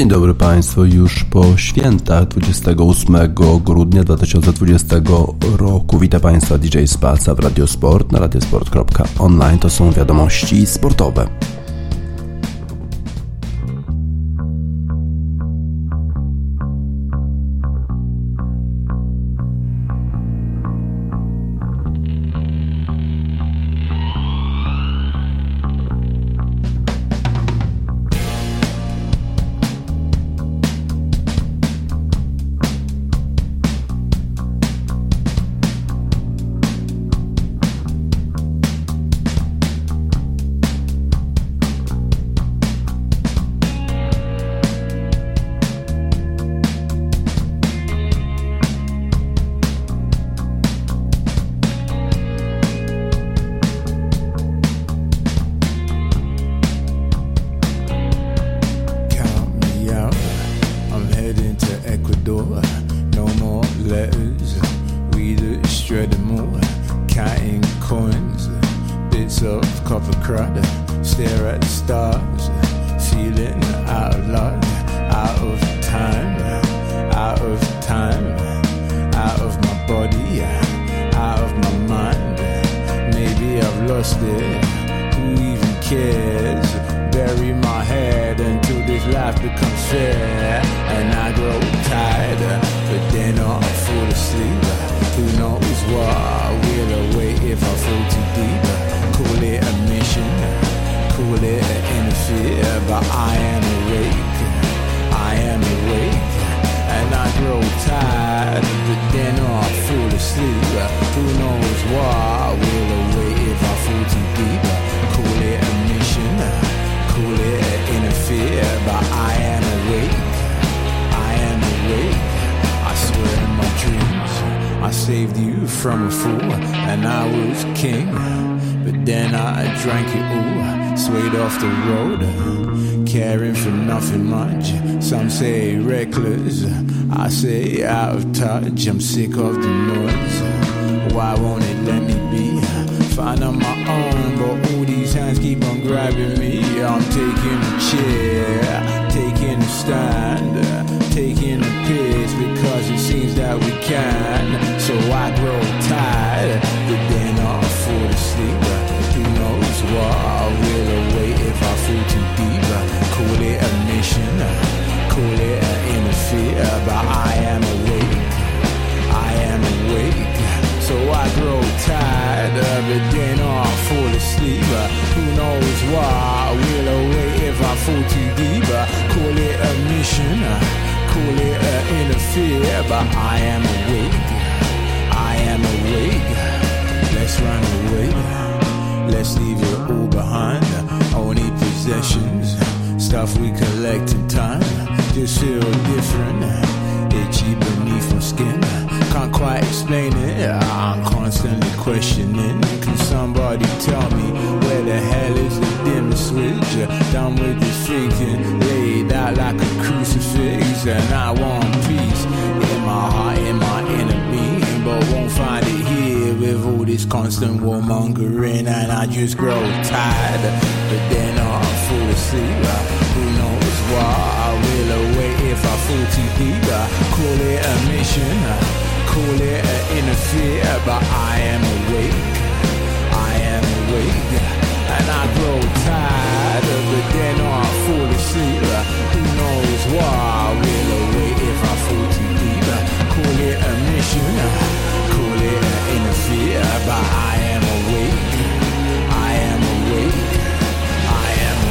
Dzień dobry Państwu, już po świętach 28 grudnia 2020 roku. Witam Państwa, DJ Spaca w Radiosport na radiosport.online. To są wiadomości sportowe. I'm sick of the noise. Why won't it let me be? Fine on my own, but all these hands keep on grabbing me. I'm taking a chair, taking a stand, taking a piss because it seems that we can. So I grow tired, but then I'll fall asleep. Who knows what I will await if I fall too deep? Call it a mission, call it an interfere, but I am awake. I am awake, so I grow tired of it, then I'll fall asleep. Who knows why I will awake if I fall too deep? Call it a mission, call it an interfere, but I am awake, I am awake. Let's run away, let's leave it all behind. Only possessions, stuff we collect in time. Just feel different, itchy beneath my skin. Can't quite explain it, I'm constantly questioning. Can somebody tell me where the hell is the dimmest switch? Done with this thinking, laid out like a crucifix. And I want peace in my heart, in my inner being, but won't find it here with all this constant warmongering. And I just grow tired, but then I'll fall asleep. Who knows why I will awake if I fall too deep? Call it a mission, call it an interfere, but I am awake, and I grow tired of it, then I'll fall asleep. Who knows why I will awake if I fall too deep? Call it a mission, call it an interfere, but I am awake, I am awake, I am awake.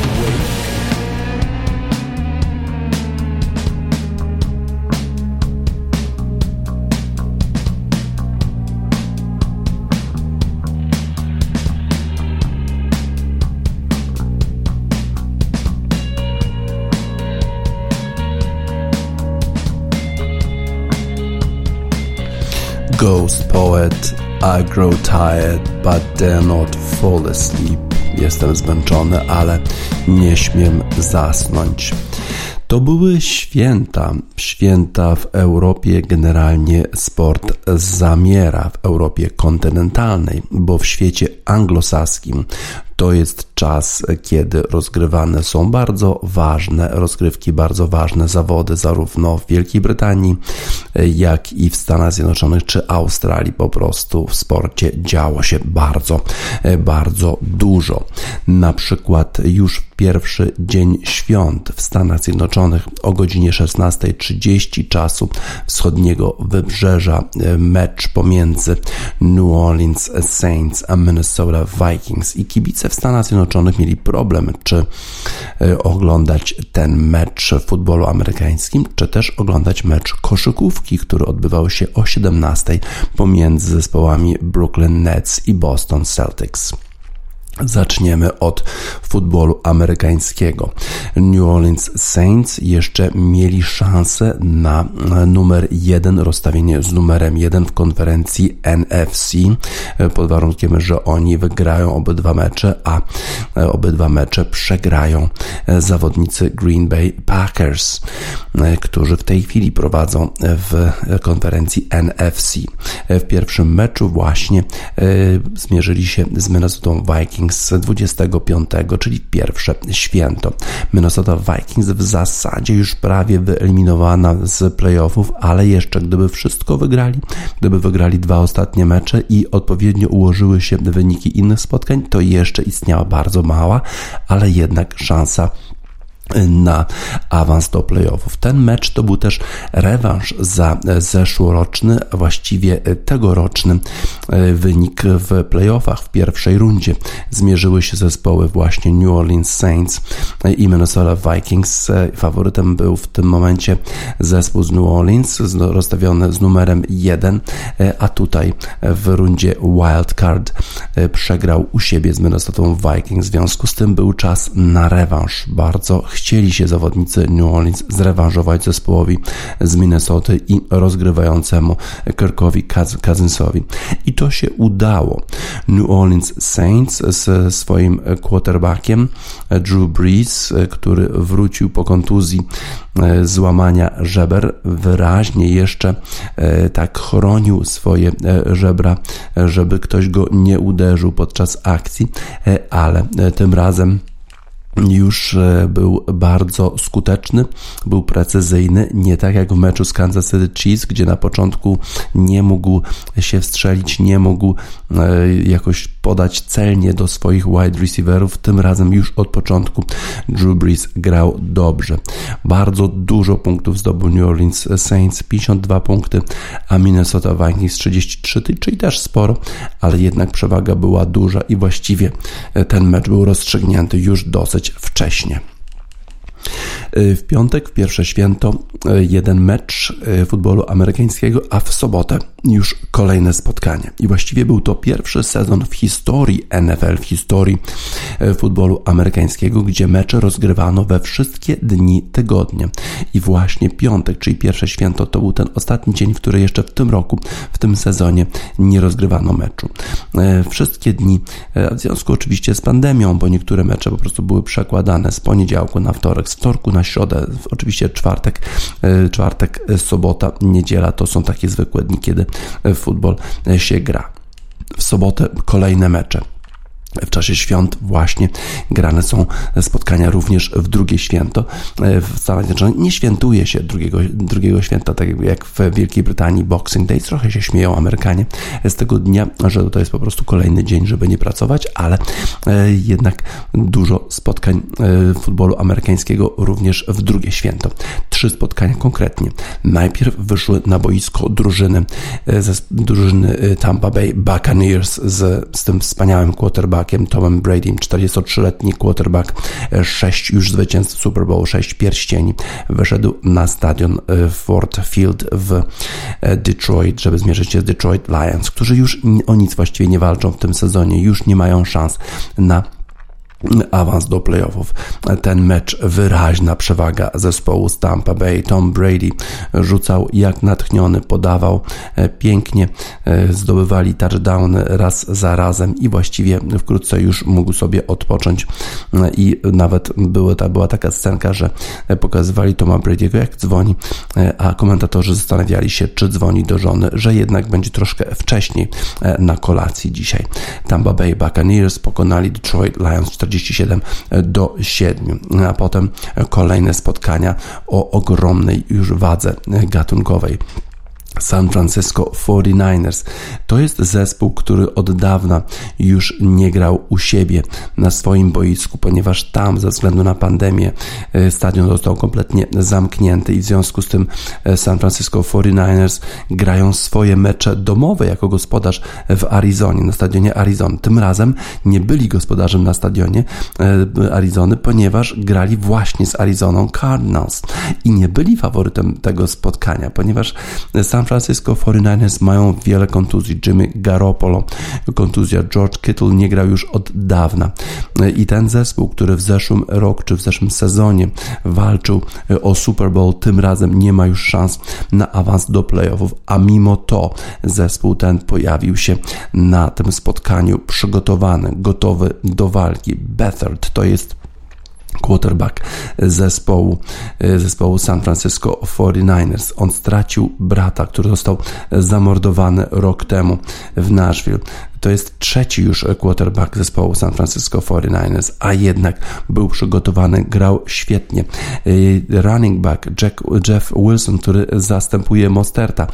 Ghost Poet, I grow tired, but dare not fall asleep. Jestem zmęczony, ale nie śmiem zasnąć. To były święta. Święta w Europie, generalnie sport zamiera w Europie kontynentalnej, bo w świecie anglosaskim to jest czas, kiedy rozgrywane są bardzo ważne rozgrywki, bardzo ważne zawody zarówno w Wielkiej Brytanii, jak i w Stanach Zjednoczonych czy Australii. Po prostu w sporcie działo się bardzo, bardzo dużo. Na przykład już w pierwszy dzień świąt w Stanach Zjednoczonych o godzinie 16:30 czasu wschodniego wybrzeża mecz pomiędzy New Orleans Saints a Minnesota Vikings i kibice w Stanach Zjednoczonych mieli problem, czy oglądać ten mecz w futbolu amerykańskim, czy też oglądać mecz koszykówki, który odbywał się o 17:00 pomiędzy zespołami Brooklyn Nets i Boston Celtics. Zaczniemy od futbolu amerykańskiego. New Orleans Saints jeszcze mieli szansę na numer 1, rozstawienie z numerem 1 w konferencji NFC, pod warunkiem, że oni wygrają obydwa mecze, a obydwa mecze przegrają zawodnicy Green Bay Packers, którzy w tej chwili prowadzą w konferencji NFC. W pierwszym meczu właśnie zmierzyli się z Minnesota Vikings z 25, czyli pierwsze święto. Minnesota Vikings w zasadzie już prawie wyeliminowana z playoffów, ale jeszcze gdyby wszystko wygrali, gdyby wygrali dwa ostatnie mecze i odpowiednio ułożyły się wyniki innych spotkań, to jeszcze istniała bardzo mała, ale jednak szansa na awans do playoffów. Ten mecz to był też rewanż za zeszłoroczny, a właściwie tegoroczny wynik w playoffach w pierwszej rundzie. Zmierzyły się zespoły właśnie New Orleans Saints i Minnesota Vikings. Faworytem był w tym momencie zespół z New Orleans, rozstawiony z numerem 1, a tutaj w rundzie wildcard przegrał u siebie z Minnesota Vikings. W związku z tym był czas na rewanż. Bardzo chcieli się zawodnicy New Orleans zrewanżować zespołowi z Minnesota i rozgrywającemu Kirkowi Cousinsowi. I to się udało. New Orleans Saints ze swoim quarterbackiem Drew Brees, który wrócił po kontuzji złamania żeber, wyraźnie jeszcze tak chronił swoje żebra, żeby ktoś go nie uderzył podczas akcji, ale tym razem już był bardzo skuteczny, był precyzyjny, nie tak jak w meczu z Kansas City Chiefs, gdzie na początku nie mógł się wstrzelić, nie mógł jakoś podać celnie do swoich wide receiverów. Tym razem już od początku Drew Brees grał dobrze. Bardzo dużo punktów zdobył New Orleans Saints, 52 punkty, a Minnesota Vikings 33, czyli też sporo, ale jednak przewaga była duża i właściwie ten mecz był rozstrzygnięty już dosyć wcześnie. W piątek, w pierwsze święto, jeden mecz futbolu amerykańskiego, a w sobotę już kolejne spotkanie. I właściwie był to pierwszy sezon w historii NFL, w historii futbolu amerykańskiego, gdzie mecze rozgrywano we wszystkie dni tygodnia. I właśnie piątek, czyli pierwsze święto, to był ten ostatni dzień, w który jeszcze w tym roku, w tym sezonie nie rozgrywano meczu. Wszystkie dni, w związku oczywiście z pandemią, bo niektóre mecze po prostu były przekładane z poniedziałku na wtorek, z wtorku na środę, oczywiście czwartek, sobota, niedziela to są takie zwykłe dni, kiedy w futbol się gra. W sobotę kolejne mecze. W czasie świąt właśnie grane są spotkania również w drugie święto. W Stanach Zjednoczonych nie świętuje się drugiego święta, tak jak w Wielkiej Brytanii Boxing Day. Trochę się śmieją Amerykanie z tego dnia, że to jest po prostu kolejny dzień, żeby nie pracować, ale jednak dużo spotkań futbolu amerykańskiego również w drugie święto. 3 spotkania konkretnie. Najpierw wyszły na boisko drużyny Tampa Bay Buccaneers z tym wspaniałym quarterbackiem Tomem Brady, 43-letni quarterback, 6 już zwycięzcy Super Bowl, 6 pierścieni, wyszedł na stadion Ford Field w Detroit, żeby zmierzyć się z Detroit Lions, którzy już o nic właściwie nie walczą w tym sezonie, już nie mają szans na awans do playoffów. Ten mecz wyraźna przewaga zespołu z Tampa Bay. Tom Brady rzucał jak natchniony, podawał pięknie, zdobywali touchdowny raz za razem i właściwie wkrótce już mógł sobie odpocząć i nawet była taka scenka, że pokazywali Toma Brady'ego jak dzwoni, a komentatorzy zastanawiali się, czy dzwoni do żony, że jednak będzie troszkę wcześniej na kolacji dzisiaj. Tampa Bay Buccaneers pokonali Detroit Lions 47-7, a potem kolejne spotkania o ogromnej już wadze gatunkowej. San Francisco 49ers to jest zespół, który od dawna już nie grał u siebie na swoim boisku, ponieważ tam ze względu na pandemię stadion został kompletnie zamknięty i w związku z tym San Francisco 49ers grają swoje mecze domowe jako gospodarz w Arizonie, na stadionie Arizony. Tym razem nie byli gospodarzem na stadionie Arizony, ponieważ grali właśnie z Arizoną Cardinals i nie byli faworytem tego spotkania, ponieważ San Francisco 49ers mają wiele kontuzji. Jimmy Garoppolo, kontuzja, George Kittle nie grał już od dawna i ten zespół, który w zeszłym roku czy w zeszłym sezonie walczył o Super Bowl, tym razem nie ma już szans na awans do playoffów, a mimo to zespół ten pojawił się na tym spotkaniu przygotowany, gotowy do walki. Beathard to jest quarterback zespołu San Francisco 49ers. On stracił brata, który został zamordowany rok temu w Nashville. To jest trzeci już quarterback zespołu San Francisco 49ers, a jednak był przygotowany, grał świetnie. Running back Jeff Wilson, który zastępuje Mosterta,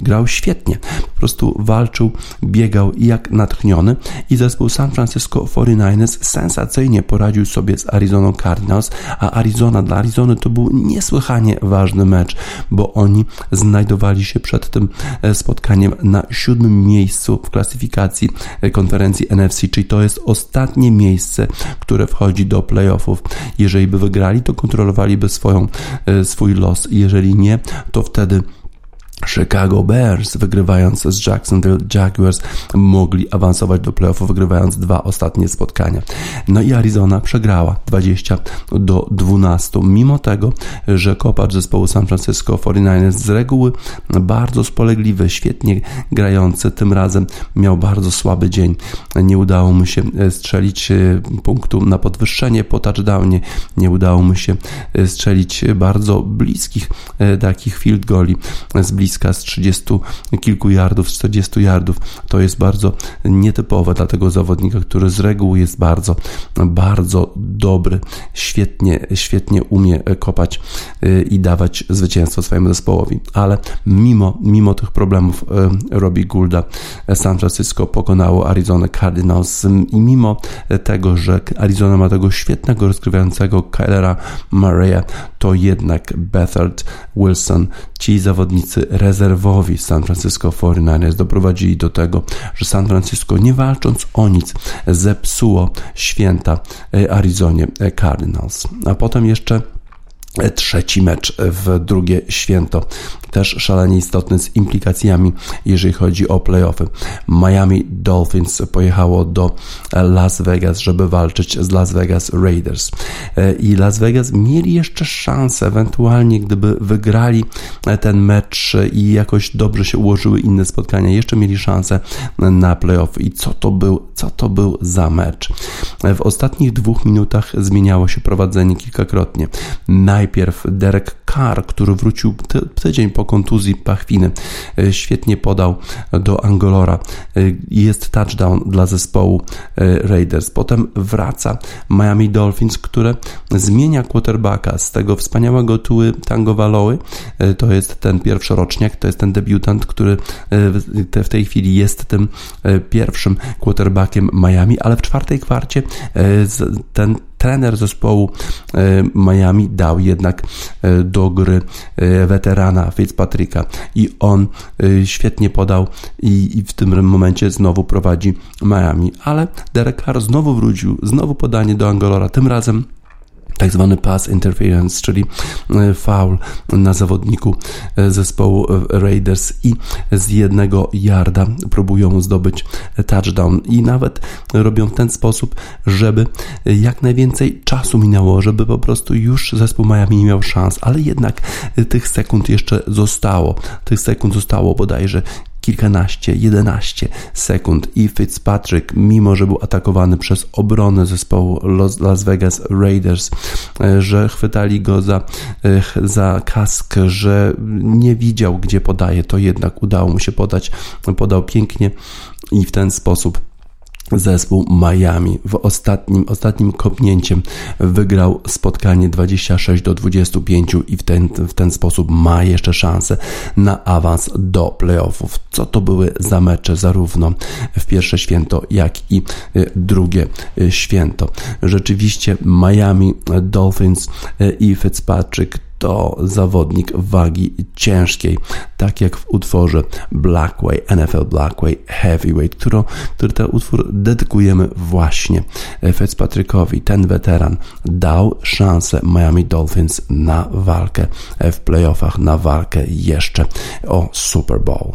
grał świetnie. Po prostu walczył, biegał jak natchniony i zespół San Francisco 49ers sensacyjnie poradził sobie z Arizoną Cardinals, a dla Arizony to był niesłychanie ważny mecz, bo oni znajdowali się przed tym spotkaniem na 7. miejscu w klasyfikacji konferencji NFC, czyli to jest ostatnie miejsce, które wchodzi do playoffów. Jeżeli by wygrali, to kontrolowaliby swój los, jeżeli nie, to wtedy Chicago Bears, wygrywając z Jacksonville Jaguars, mogli awansować do playoffów, wygrywając 2 ostatnie spotkania. No i Arizona przegrała 20-12, mimo tego, że kopacz zespołu San Francisco 49ers z reguły bardzo spolegliwy, świetnie grający, tym razem miał bardzo słaby dzień. Nie udało mu się strzelić punktu na podwyższenie po touchdownie, nie udało mu się strzelić bardzo bliskich takich field goli z bliskich z 30 kilku yardów, 40 yardów. To jest bardzo nietypowe dla tego zawodnika, który z reguły jest bardzo, bardzo dobry, świetnie umie kopać i dawać zwycięstwo swojemu zespołowi, ale mimo tych problemów Robbie Goulda San Francisco pokonało Arizona Cardinals i mimo tego, że Arizona ma tego świetnego, rozgrywającego Kylera Murray'a, to jednak Beathard, Wilson, ci zawodnicy rezerwowi San Francisco 49ers doprowadzili do tego, że San Francisco, nie walcząc o nic, zepsuło święta Arizonie Cardinals. A potem jeszcze trzeci mecz w drugie święto, też szalenie istotny z implikacjami, jeżeli chodzi o play-offy. Miami Dolphins pojechało do Las Vegas, żeby walczyć z Las Vegas Raiders i Las Vegas mieli jeszcze szansę, ewentualnie gdyby wygrali ten mecz i jakoś dobrze się ułożyły inne spotkania, jeszcze mieli szansę na play-offy. I co to był za mecz? W ostatnich 2 minutach zmieniało się prowadzenie kilkakrotnie. Najpierw Derek Carr, który wrócił tydzień po kontuzji pachwiny, świetnie podał do Angolora. Jest touchdown dla zespołu Raiders. Potem wraca Miami Dolphins, które zmienia quarterbacka z tego wspaniałego Tuły Tagovailoa. To jest ten pierwszoroczniak, to jest ten debiutant, który w tej chwili jest tym pierwszym quarterbackiem Miami, ale w 4. kwarcie ten trener zespołu Miami dał jednak do gry weterana Fitzpatricka i on świetnie podał i w tym momencie znowu prowadzi Miami, ale Derek Carr znowu wrócił, znowu podanie do Angolora, tym razem tak zwany pass interference, czyli foul na zawodniku zespołu Raiders i z 1 yarda próbują zdobyć touchdown i nawet robią w ten sposób, żeby jak najwięcej czasu minęło, żeby po prostu już zespół Miami nie miał szans, ale jednak tych sekund jeszcze zostało. Tych sekund zostało bodajże kilkanaście, 11 sekund i Fitzpatrick, mimo że był atakowany przez obronę zespołu Las Vegas Raiders, że chwytali go za kask, że nie widział, gdzie podaje, to jednak udało mu się podać, podał pięknie i w ten sposób zespół Miami w ostatnim kopnięciem wygrał spotkanie 26-25 i w ten sposób ma jeszcze szansę na awans do playoffów. Co to były za mecze zarówno w pierwsze święto, jak i drugie święto. Rzeczywiście Miami Dolphins i Fitzpatrick to zawodnik wagi ciężkiej, tak jak w utworze Blackway, NFL Blackway Heavyweight, który ten utwór dedykujemy właśnie Fitzpatrickowi. Ten weteran dał szansę Miami Dolphins na walkę w playoffach, na walkę jeszcze o Super Bowl.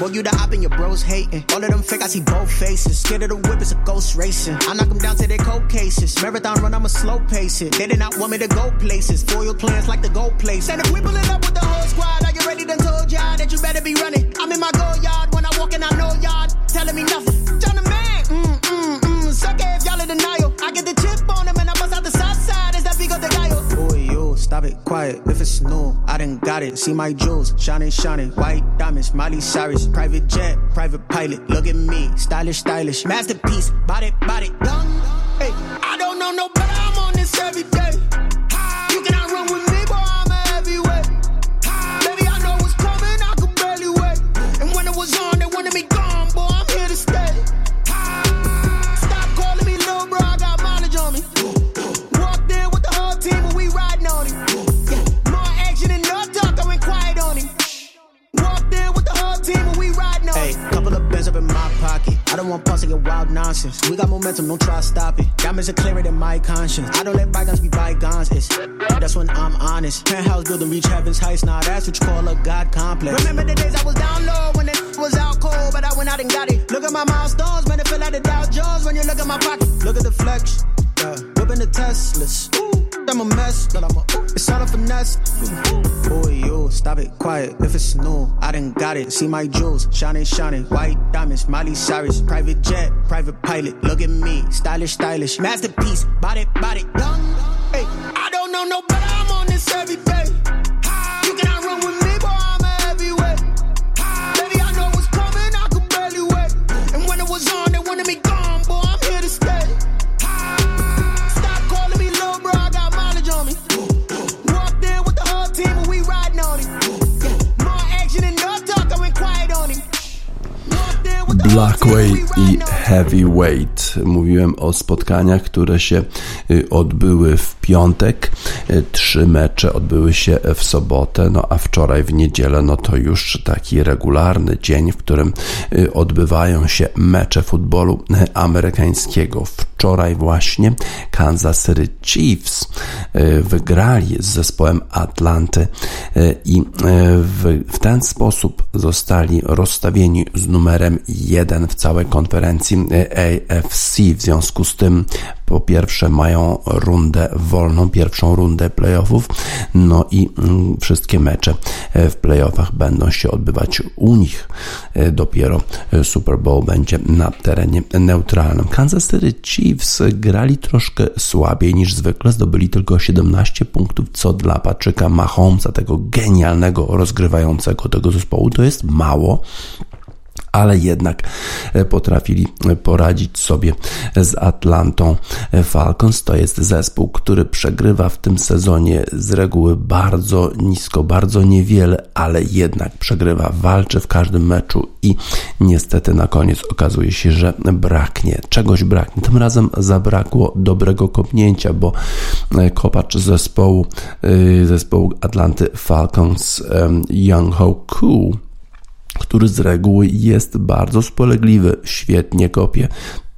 Boy, you the op and your bros hating. All of them fake, I see both faces. Scared of the whip, it's a ghost racing. I knock them down to their cold cases. Marathon run, I'm a slow pacing. They did not want me to go places. Foil plans like the gold place. And if we pull it up with the whole squad, are you ready? Done told y'all that you better be running. I'm in my go yard. When I walk in, I know y'all telling me nothing. John the man, suck it if y'all in denial. I get the chip on him and I bust out the south side. Is that Vigo de Gallo? Ooh, you, stop it, quiet. If it's new, I done got it. See my jewels, shining, shining. White diamonds, Miley Cyrus. Private jet, private pilot. Look at me, stylish, stylish. Masterpiece, body, body. Young, hey, I don't know no better. I'm on this every day. You cannot run with me, boy, I'm a heavyweight. Baby, I know what's coming, I could barely wait. And when it was on, they wanted me gone, boy, I'm here to stay. Stop calling me little bro, I got mileage on me. Walked in with the whole team and we riding on him. More action and no talk, I went quiet on him. Walked in with the whole team and we riding on him. Hey, couple of bands up in my pocket. I don't want pausing your wild nonsense. We got momentum, don't try to stop it. Diamonds are clearer than my conscience. I don't let bygones be bygones. That's when I'm honest. Penthouse building, reach heaven's heights. Now that's what you call a God complex. Remember the days I was down low when that was out cold, but I went out and got it. Look at my milestones, man, it feel like the Dow Jones when you look at my pocket. Look at the flex, yeah. Whipping the Teslas. Ooh. I'm a mess, girl, I'm a ooh. It's all a finesse. Boy, you, stop it, quiet. If it's new, I done got it. See my jewels, shining, shining. White diamonds, Miley Cyrus. Private jet, private pilot. Look at me, stylish, stylish. Masterpiece, body, body. Young, hey, I don't know no better. I'm on this every day. You cannot run with me, boy, I'm a heavyweight. Baby, I know what's coming, I could barely wait. And when it was on, they wanted me gone, boy, I'm here to stay. Blackway i Heavyweight. Mówiłem o spotkaniach, które się odbyły w piątek. 3 mecze odbyły się w sobotę, no a wczoraj w niedzielę, no to już taki regularny dzień, w którym odbywają się mecze futbolu amerykańskiego. Wczoraj właśnie Kansas City Chiefs wygrali z zespołem Atlanty i w ten sposób zostali rozstawieni z numerem 1 w całej konferencji AFC. W związku z tym po pierwsze mają rundę wolną, pierwszą rundę playoff playoffów. No i wszystkie mecze w playoffach będą się odbywać u nich. Dopiero Super Bowl będzie na terenie neutralnym. Kansas City Chiefs grali troszkę słabiej niż zwykle. Zdobyli tylko 17 punktów, co dla Patricka Mahomesa, tego genialnego rozgrywającego tego zespołu, to jest mało. Ale jednak potrafili poradzić sobie z Atlantą Falcons. To jest zespół, który przegrywa w tym sezonie z reguły bardzo nisko, bardzo niewiele, ale jednak przegrywa, walczy w każdym meczu i niestety na koniec okazuje się, że czegoś braknie. Tym razem zabrakło dobrego kopnięcia, bo kopacz zespołu Atlanty Falcons Young-ho Koo, który z reguły jest bardzo spolegliwy, świetnie kopie,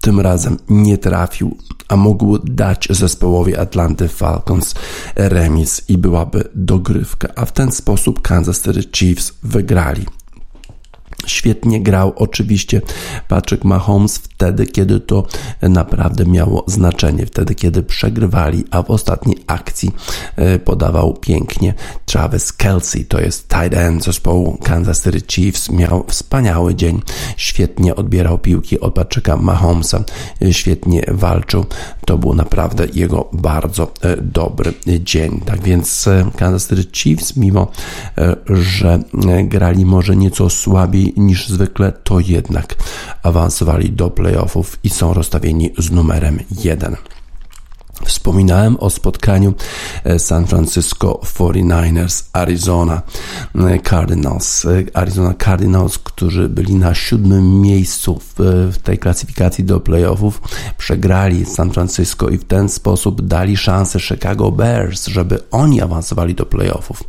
tym razem nie trafił, a mógł dać zespołowi Atlanty Falcons remis i byłaby dogrywka, a w ten sposób Kansas City Chiefs wygrali. Świetnie grał oczywiście Patrick Mahomes wtedy, kiedy to naprawdę miało znaczenie, wtedy, kiedy przegrywali, a w ostatniej akcji podawał pięknie Travis Kelce, to jest tight end zespołu Kansas City Chiefs, miał wspaniały dzień, świetnie odbierał piłki od Patricka Mahomesa, świetnie walczył, to był naprawdę jego bardzo dobry dzień. Tak więc Kansas City Chiefs, mimo że grali może nieco słabiej niż zwykle, to jednak awansowali do playoffów i są rozstawieni z numerem 1. Wspominałem o spotkaniu San Francisco 49ers Arizona Cardinals. Arizona Cardinals, którzy byli na 7. miejscu w tej klasyfikacji do playoffów, przegrali San Francisco i w ten sposób dali szansę Chicago Bears, żeby oni awansowali do playoffów.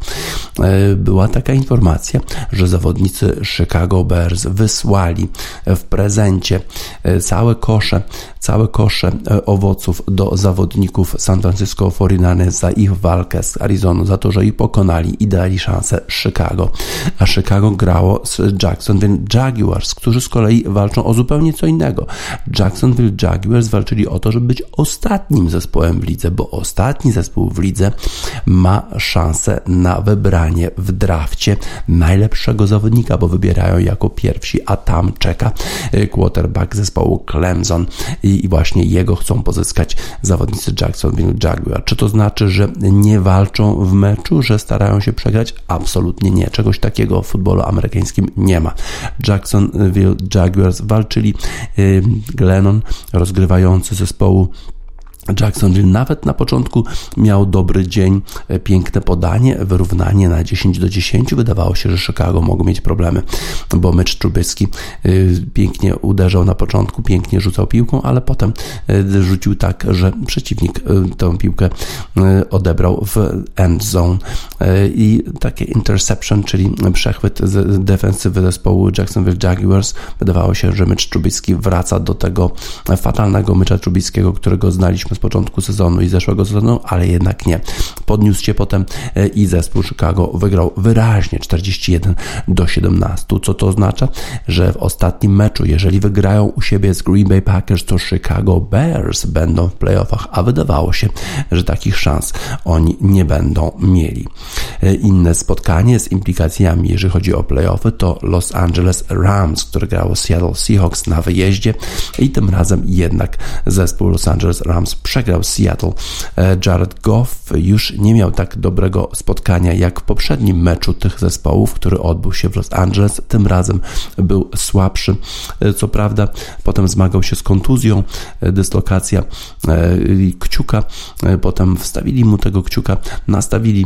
Była taka informacja, że zawodnicy Chicago Bears wysłali w prezencie całe kosze owoców do zawodników San Francisco 49ers za ich walkę z Arizoną, za to, że ich pokonali i dali szansę Chicago. A Chicago grało z Jacksonville Jaguars, którzy z kolei walczą o zupełnie co innego. Jacksonville Jaguars walczyli o to, żeby być ostatnim zespołem w lidze, bo ostatni zespół w lidze ma szansę na wybranie w drafcie najlepszego zawodnika, bo wybierają jako pierwsi, a tam czeka quarterback zespołu Clemson i właśnie jego chcą pozyskać zawodnicy Jacksonville Jaguars. Czy to znaczy, że nie walczą w meczu, że starają się przegrać? Absolutnie nie. Czegoś takiego w futbolu amerykańskim nie ma. Jacksonville Jaguars walczyli, Glennon, rozgrywający zespołu Jacksonville, nawet na początku miał dobry dzień, piękne podanie, wyrównanie na 10-10. Wydawało się, że Chicago mogło mieć problemy, bo Mitch Trubisky pięknie uderzał na początku, pięknie rzucał piłką, ale potem rzucił tak, że przeciwnik tę piłkę odebrał w end zone i takie interception, czyli przechwyt defensywy zespołu Jacksonville Jaguars. Wydawało się, że Mitch Trubisky wraca do tego fatalnego Mitcha Trubisky'ego, którego znaliśmy z początku sezonu i zeszłego sezonu, ale jednak nie. Podniósł się potem i zespół Chicago wygrał wyraźnie 41-17. Co to oznacza? Że w ostatnim meczu, jeżeli wygrają u siebie z Green Bay Packers, to Chicago Bears będą w playoffach, a wydawało się, że takich szans oni nie będą mieli. Inne spotkanie z implikacjami, jeżeli chodzi o playoffy, to Los Angeles Rams, które grało Seattle Seahawks na wyjeździe i tym razem jednak zespół Los Angeles Rams przegrał Seattle. Jared Goff już nie miał tak dobrego spotkania jak w poprzednim meczu tych zespołów, który odbył się w Los Angeles. Tym razem był słabszy. Co prawda potem zmagał się z kontuzją, dyslokacja kciuka. Potem wstawili mu tego kciuka, nastawili,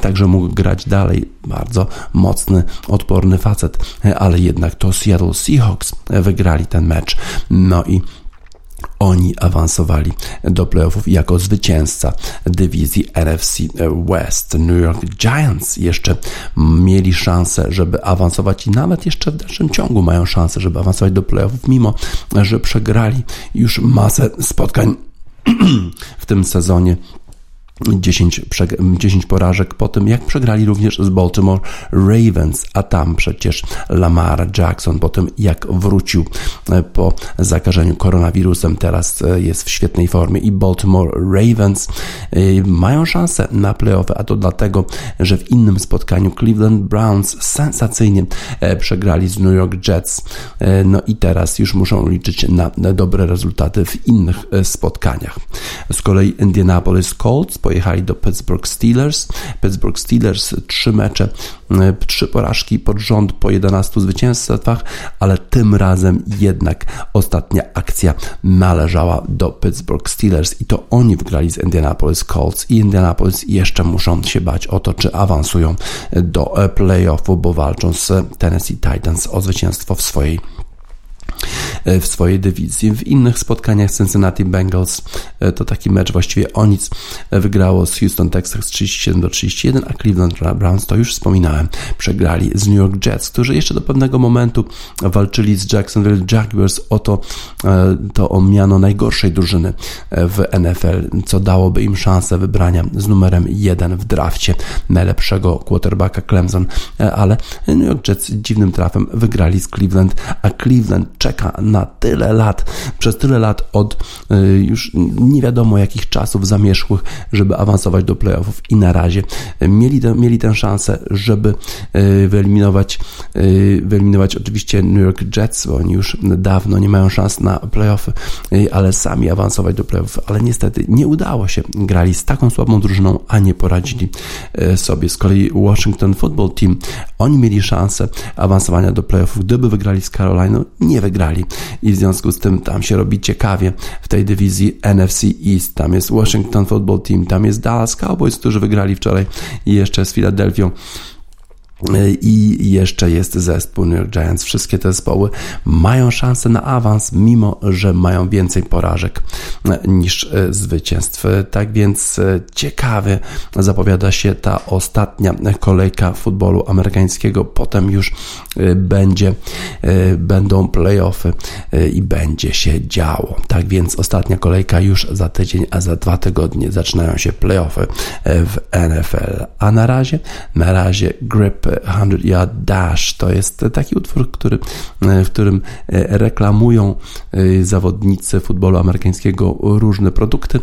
także mógł grać dalej. Bardzo mocny, odporny facet, ale jednak to Seattle Seahawks wygrali ten mecz. No i oni awansowali do playoffów jako zwycięzca dywizji NFC West. New York Giants jeszcze mieli szansę, żeby awansować i nawet jeszcze w dalszym ciągu mają szansę, żeby awansować do playoffów, mimo że przegrali już masę spotkań w tym sezonie. 10 porażek po tym, jak przegrali również z Baltimore Ravens, a tam przecież Lamar Jackson po tym, jak wrócił po zakażeniu koronawirusem, teraz jest w świetnej formie i Baltimore Ravens mają szansę na play-offy, a to dlatego, że w innym spotkaniu Cleveland Browns sensacyjnie przegrali z New York Jets, no i teraz już muszą liczyć na dobre rezultaty w innych spotkaniach. Z kolei Indianapolis Colts pojechali do Pittsburgh Steelers. Pittsburgh Steelers 3 mecze, 3 porażki pod rząd po 11 zwycięstwach, ale tym razem jednak ostatnia akcja należała do Pittsburgh Steelers i to oni wygrali z Indianapolis Colts i Indianapolis jeszcze muszą się bać o to, czy awansują do play-offu, bo walczą z Tennessee Titans o zwycięstwo w swojej dywizji. W innych spotkaniach Cincinnati Bengals, to taki mecz właściwie o nic, wygrało z Houston Texans 37-31, a Cleveland Browns, to już wspominałem, przegrali z New York Jets, którzy jeszcze do pewnego momentu walczyli z Jacksonville Jaguars o to miano najgorszej drużyny w NFL, co dałoby im szansę wybrania z numerem 1 w drafcie najlepszego quarterbacka Clemson, ale New York Jets dziwnym trafem wygrali z Cleveland, a Cleveland czeka na tyle lat, przez tyle lat od już nie wiadomo jakich czasów zamierzchłych, żeby awansować do playoffów i na razie mieli tę szansę, żeby wyeliminować oczywiście New York Jets, bo oni już dawno nie mają szans na playoffy, ale sami awansować do playoffów, ale niestety nie udało się. Grali z taką słabą drużyną, a nie poradzili sobie. Z kolei Washington Football Team, oni mieli szansę awansowania do playoffów, gdyby wygrali z Caroliną, nie wygrali i w związku z tym tam się robi ciekawie w tej dywizji NFC East. Tam jest Washington Football Team, tam jest Dallas Cowboys, którzy wygrali wczoraj i jeszcze z Filadelfią. I jeszcze jest zespół New York Giants. Wszystkie te zespoły mają szansę na awans, mimo że mają więcej porażek niż zwycięstw. Tak więc ciekawie zapowiada się ta ostatnia kolejka futbolu amerykańskiego. Potem już będą play-offy i będzie się działo. Tak więc ostatnia kolejka już za tydzień, a za 2 tygodnie zaczynają się play-offy w NFL. A na razie Grip 100 Yard Dash. To jest taki utwór, w którym reklamują zawodnicy futbolu amerykańskiego różne produkty,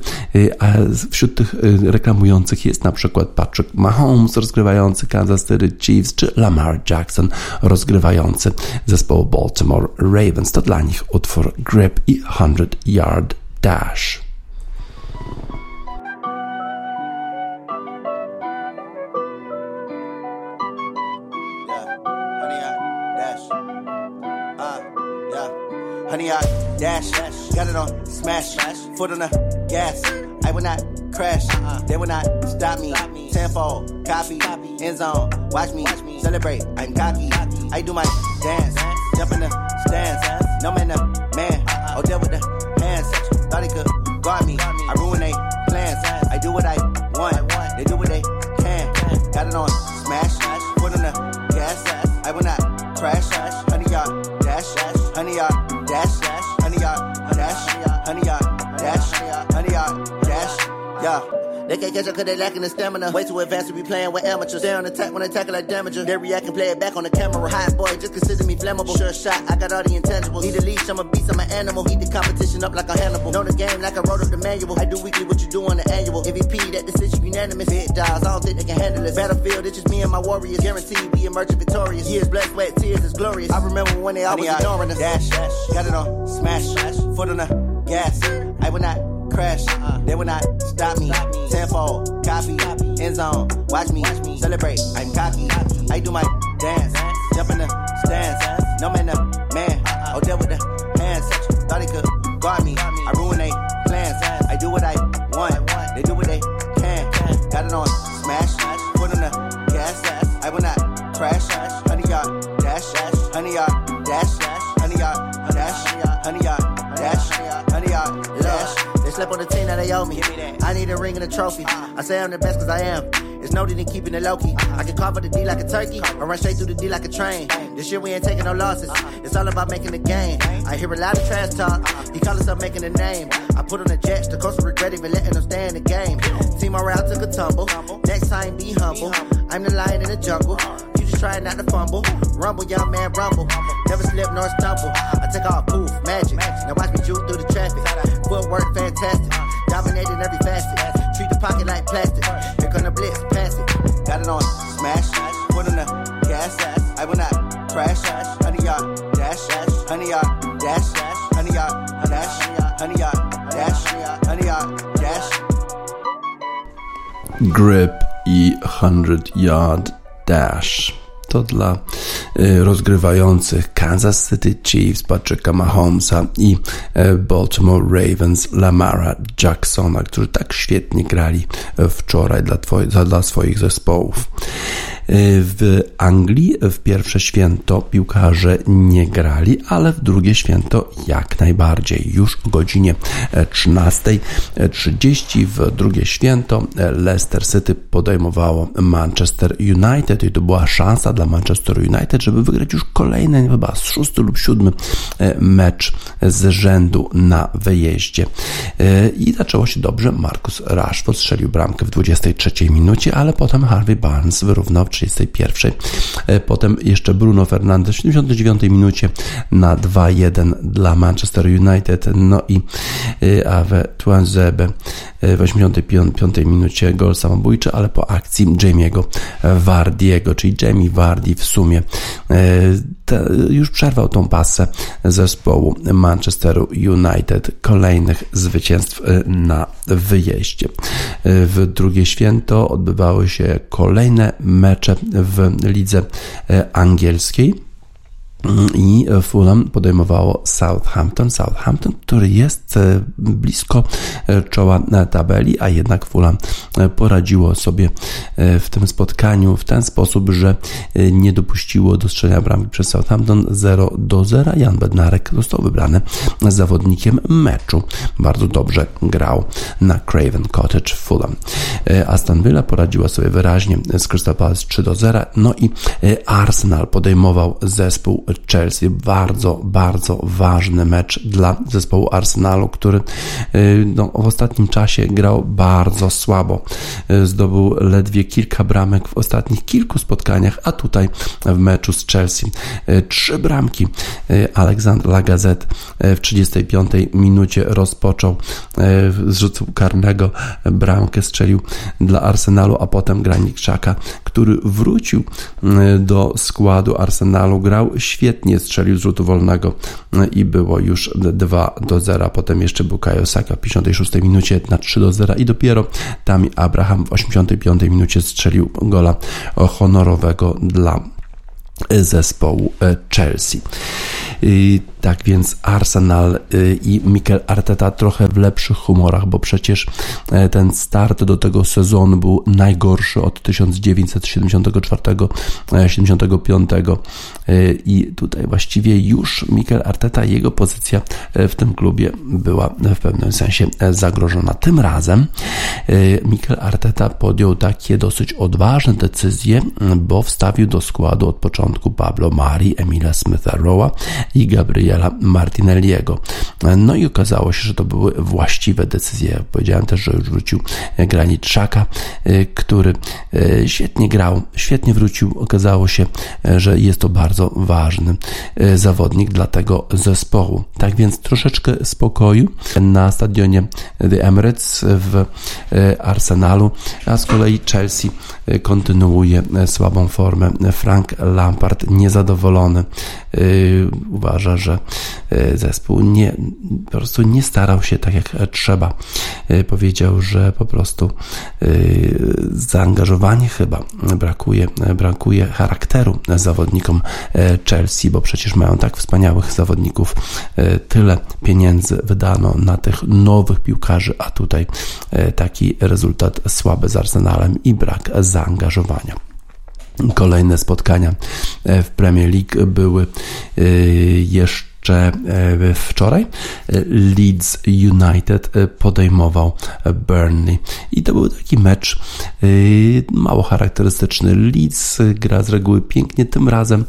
a wśród tych reklamujących jest na przykład Patrick Mahomes rozgrywający Kansas City Chiefs, czy Lamar Jackson rozgrywający zespołu Baltimore Ravens. To dla nich utwór Grip i 100 Yard Dash. Honey, I dash, got it on smash, foot on the gas, I will not crash, they will not stop me, tenfold, copy, end zone, watch me, celebrate, I'm cocky, I do my dance, jump in the stands, no man the man, oh there with the hands, thought he could guard me, I ruin they plans, I do what I want, they do what they can, got it on smash, foot on the gas, I will not crash, honey, y'all dash, honey, y'all dash, honey, y'all, dash, honey, y'all, dash, honey, y'all, dash, yeah. They can't catch up cause they lacking the stamina. Way too advanced to be playing with amateurs. They on attack when they tackle like damager. They react and play it back on the camera. Hot boy, just consider me flammable. Sure shot, I got all the intangibles. Need a leash, I'm a beast, I'm an animal. Eat the competition up like a Hannibal. Know the game like I wrote up the manual. I do weekly what you do on the annual. MVP, that decision unanimous. Hit dies, I don't think they can handle it. Battlefield, it's just me and my warriors. Guaranteed we emerge victorious. Years blessed, sweat, tears, it's glorious. I remember when they always ignoring us. Dash, got it on smash, foot on the gas. I will not crash, they will not stop me. Tenfold, copy, end zone, watch me, celebrate, I'm cocky. I do my dance, jump in the stands, no man the man, oh there with the hands, thought he could guard me, I ruin they plans, I do what I want, they do what they can, got it on smash, foot on the gas, I will not crash, honey y'all, dash, honey y'all, dash, honey y'all, dash, honey y'all, dash, honey y'all, dash. Slip on the team that they owe me. I need a ring and a trophy. I say I'm the best cause I am. niggas know that they keeping it low-key. I can carve up the D like a turkey, or run straight through the D like a train. This year we ain't taking no losses, it's all about making the game. I hear a lot of trash talk, he call us up making a name. I put on the Jets, the coach regret even letting them stay in the game. Team morale took a tumble, next time be humble. I'm the lion in the jungle, you just trying not to fumble. Rumble, young man, rumble, never slip nor stumble. I take off, poof, magic, now watch me juke through the traffic. Footwork fantastic, dominating every facet. Treat the pocket like plastic, here come the blitz, pass it. Got it on smash, put on the gas, I will not crash. Honey y'all dash, honey y'all dash, honey y'all dash, honey y'all dash, honey y'all dash. Grip i 100 yard dash to dla rozgrywających Kansas City Chiefs, Patricka Mahomesa i Baltimore Ravens, Lamara Jacksona, którzy tak świetnie grali wczoraj dla swoich zespołów. W Anglii w pierwsze święto piłkarze nie grali, ale w drugie święto jak najbardziej. Już o godzinie 13:30 w drugie święto Leicester City podejmowało Manchester United i to była szansa dla Manchester United, żeby wygrać już kolejny chyba 6. lub 7. mecz z rzędu na wyjeździe. I zaczęło się dobrze. Marcus Rashford strzelił bramkę w 23 minucie, ale potem Harvey Barnes wyrównał w 31. Potem jeszcze Bruno Fernandes w 79 minucie na 2-1 dla Manchester United. No i Awe Tuanzebe w 85 minucie gol samobójczy, ale po akcji Jamie'ego Vardiego, czyli Jamie Vardy w sumie już przerwał tą pasę zespołu Manchesteru United. Kolejnych zwycięstw na wyjeździe. W drugie święto odbywały się kolejne mecze w lidze angielskiej. I Fulham podejmowało Southampton, który jest blisko czoła tabeli, a jednak Fulham poradziło sobie w tym spotkaniu w ten sposób, że nie dopuściło do strzelenia bramki przez Southampton 0-0. Jan Bednarek został wybrany zawodnikiem meczu. Bardzo dobrze grał na Craven Cottage Fulham. Aston Villa poradziła sobie wyraźnie z Crystal Palace 3-0. No i Arsenal podejmował zespół Chelsea. Bardzo, bardzo ważny mecz dla zespołu Arsenalu, który w ostatnim czasie grał bardzo słabo. Zdobył ledwie kilka bramek w ostatnich kilku spotkaniach, a tutaj w meczu z Chelsea 3 bramki. Alexandre Lacazette w 35 minucie rozpoczął z rzutu karnego, bramkę strzelił dla Arsenalu, a potem Granit Xhaka, który wrócił do składu Arsenalu, grał świetnie, strzelił z rzutu wolnego i było już 2-0. Potem jeszcze był Bukayo Saka w 56 minucie na 3-0 i dopiero Tammy Abraham w 85 minucie strzelił gola honorowego dla zespołu Chelsea. Tak więc Arsenal i Mikel Arteta trochę w lepszych humorach, bo przecież ten start do tego sezonu był najgorszy od 1974-75 i tutaj właściwie już Mikel Arteta, jego pozycja w tym klubie była w pewnym sensie zagrożona. Tym razem Mikel Arteta podjął takie dosyć odważne decyzje, bo wstawił do składu od początku Pablo Mari, Emila Smitha-Rowa i Gabriela Martinelliego. No i okazało się, że to były właściwe decyzje. Powiedziałem też, że już wrócił Granit Xhaka, który świetnie grał, świetnie wrócił. Okazało się, że jest to bardzo ważny zawodnik dla tego zespołu. Tak więc troszeczkę spokoju na stadionie The Emirates w Arsenalu, a z kolei Chelsea kontynuuje słabą formę. Frank Lampard niezadowolony. Uważa, że zespół po prostu nie starał się tak jak trzeba. Powiedział, że po prostu zaangażowanie chyba brakuje charakteru zawodnikom Chelsea, bo przecież mają tak wspaniałych zawodników. Tyle pieniędzy wydano na tych nowych piłkarzy, a tutaj taki rezultat słaby z Arsenalem i brak zaangażowania. Kolejne spotkania w Premier League były jeszcze jeszcze wczoraj Leeds United podejmował Burnley i to był taki mecz mało charakterystyczny. Leeds gra z reguły pięknie, tym razem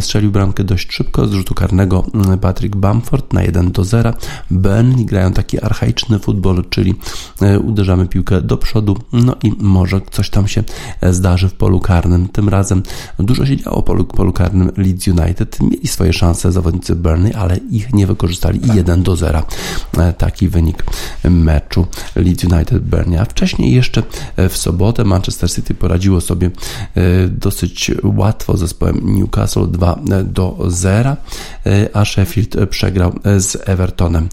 strzelił bramkę dość szybko z rzutu karnego Patrick Bamford na 1-0. Burnley grają taki archaiczny futbol, czyli uderzamy piłkę do przodu, no i może coś tam się zdarzy w polu karnym. Tym razem dużo się działo w polu karnym Leeds United. Mieli swoje szanse zawodnicy Burnley, ale ich nie wykorzystali i 1-0. Taki wynik meczu Leeds United-Burnley. A wcześniej jeszcze w sobotę Manchester City poradziło sobie dosyć łatwo z zespołem Newcastle 2-0, a Sheffield przegrał z Evertonem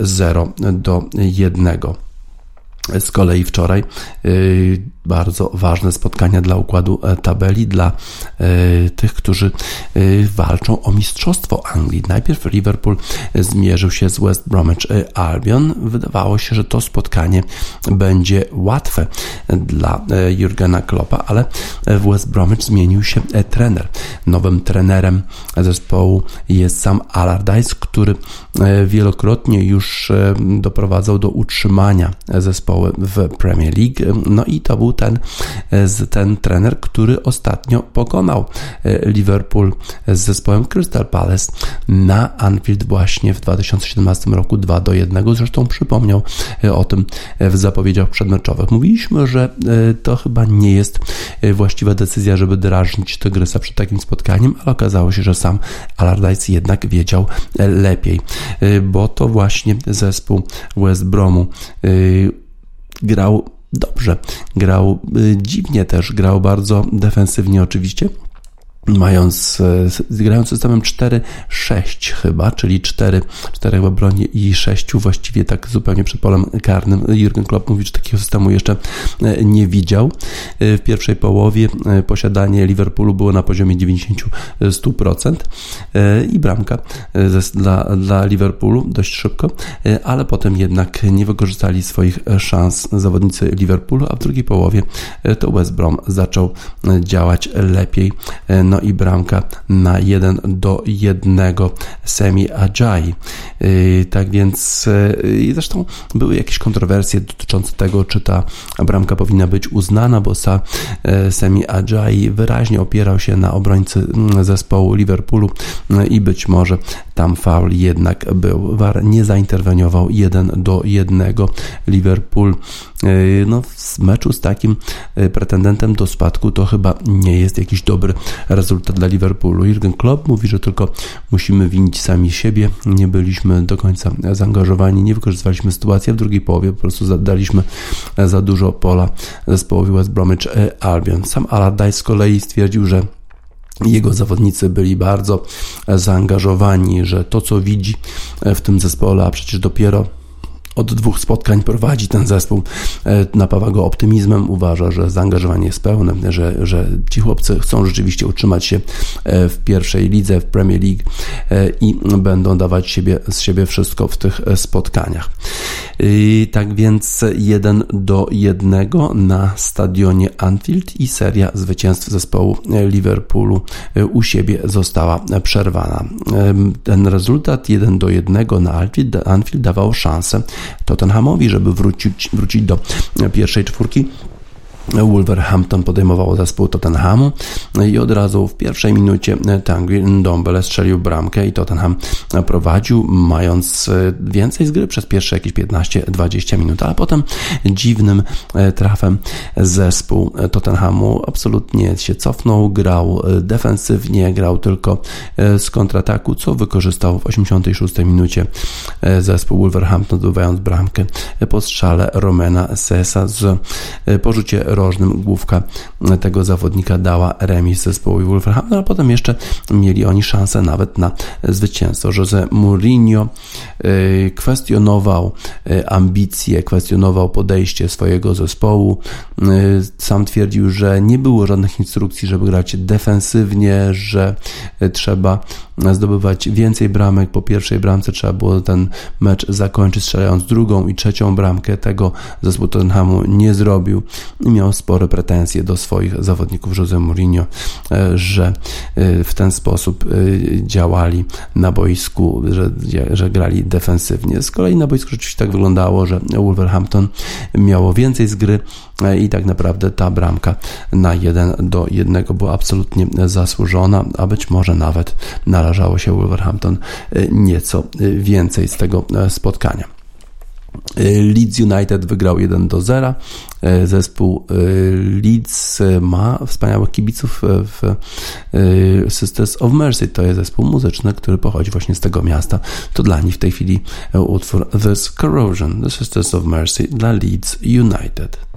0-1. Z kolei wczoraj bardzo ważne spotkania dla układu tabeli, dla tych, którzy walczą o mistrzostwo Anglii. Najpierw Liverpool zmierzył się z West Bromwich Albion. Wydawało się, że to spotkanie będzie łatwe dla Jurgena Kloppa, ale w West Bromwich zmienił się trener. Nowym trenerem zespołu jest Sam Allardyce, który wielokrotnie już doprowadzał do utrzymania zespołu w Premier League. No i to był ten trener, który ostatnio pokonał Liverpool z zespołem Crystal Palace na Anfield właśnie w 2017 roku 2-1. Zresztą przypomniał o tym w zapowiedziach przedmeczowych. Mówiliśmy, że to chyba nie jest właściwa decyzja, żeby drażnić Tygrysa przed takim spotkaniem, ale okazało się, że sam Allardyce jednak wiedział lepiej, bo to właśnie zespół West Bromu grał dobrze, grał dziwnie też, grał bardzo defensywnie oczywiście, grając systemem 4-6 chyba, czyli 4 w obronie i 6 właściwie tak zupełnie przed polem karnym. Jurgen Klopp mówi, że takiego systemu jeszcze nie widział. W pierwszej połowie posiadanie Liverpoolu było na poziomie 90-100% i bramka dla Liverpoolu dość szybko, ale potem jednak nie wykorzystali swoich szans zawodnicy Liverpoolu, a w drugiej połowie to West Brom zaczął działać lepiej. No i bramka na 1-1 Semi Adjai. Tak więc zresztą były jakieś kontrowersje dotyczące tego, czy ta bramka powinna być uznana, bo Semi Adjai wyraźnie opierał się na obrońcy zespołu Liverpoolu i być może tam faul jednak był. VAR nie zainterweniował. 1-1 Liverpool. No w meczu z takim pretendentem do spadku to chyba nie jest jakiś dobry rezultat dla Liverpoolu. Jurgen Klopp mówi, że tylko musimy winić sami siebie. Nie byliśmy do końca zaangażowani, nie wykorzystywaliśmy sytuacji. W drugiej połowie po prostu daliśmy za dużo pola zespołowi West Bromwich Albion. Sam Allardyce z kolei stwierdził, że jego zawodnicy byli bardzo zaangażowani, że to co widzi w tym zespole, a przecież dopiero od 2 spotkań prowadzi ten zespół, napawa go optymizmem, uważa, że zaangażowanie jest pełne, że ci chłopcy chcą rzeczywiście utrzymać się w pierwszej lidze, w Premier League i będą dawać z siebie wszystko w tych spotkaniach. Tak więc 1-1 na stadionie Anfield i seria zwycięstw zespołu Liverpoolu u siebie została przerwana. Ten rezultat 1-1 na Anfield dawał szansę Tottenhamowi, żeby wrócić do pierwszej czwórki. Wolverhampton podejmowało zespół Tottenhamu i od razu w pierwszej minucie Tanguy Ndombele strzelił bramkę i Tottenham prowadził, mając więcej z gry przez pierwsze jakieś 15-20 minut, ale potem dziwnym trafem zespół Tottenhamu absolutnie się cofnął, grał defensywnie, grał tylko z kontrataku, co wykorzystał w 86 minucie zespół Wolverhampton, zdobywając bramkę po strzale Romena Sessa z porzucie rożnym. Główka tego zawodnika dała remis zespołu Wolverhampton, a potem jeszcze mieli oni szansę nawet na zwycięstwo. José Mourinho kwestionował ambicje, kwestionował podejście swojego zespołu. Sam twierdził, że nie było żadnych instrukcji, żeby grać defensywnie, że trzeba zdobywać więcej bramek. Po pierwszej bramce trzeba było ten mecz zakończyć, strzelając drugą i trzecią bramkę. Tego zespół Tottenhamu nie zrobił. Miał mają spore pretensje do swoich zawodników José Mourinho, że w ten sposób działali na boisku, że grali defensywnie. Z kolei na boisku rzeczywiście tak wyglądało, że Wolverhampton miało więcej z gry i tak naprawdę ta bramka na 1-1 była absolutnie zasłużona, a być może nawet narażało się Wolverhampton nieco więcej z tego spotkania. Leeds United wygrał 1-0. Zespół Leeds ma wspaniałych kibiców w Sisters of Mercy. To jest zespół muzyczny, który pochodzi właśnie z tego miasta. To dla nich w tej chwili utwór This Corrosion, The Sisters of Mercy dla Leeds United.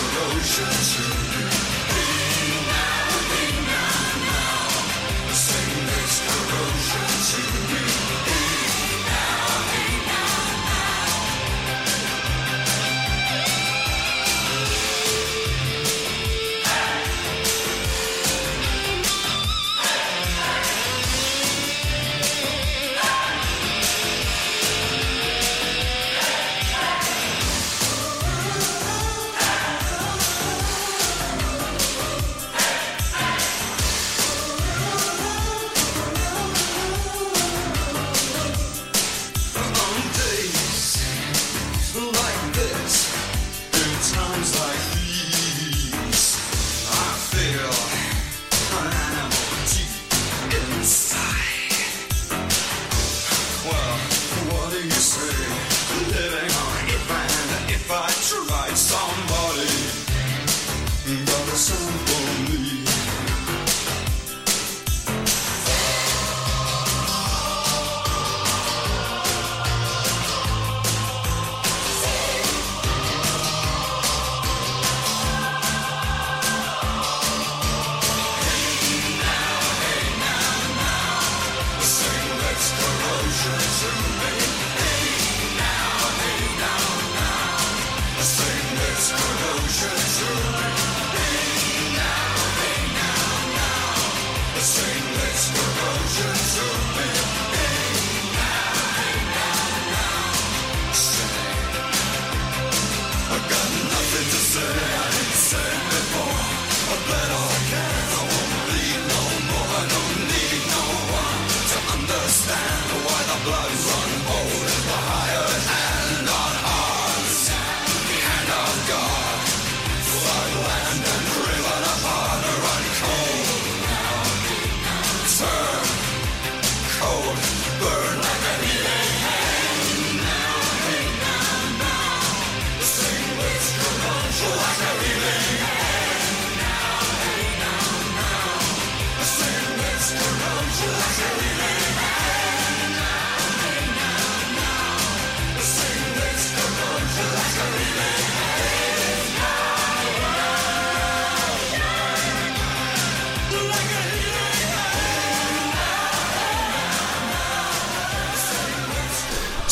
Corrosion to me. Hey now, hey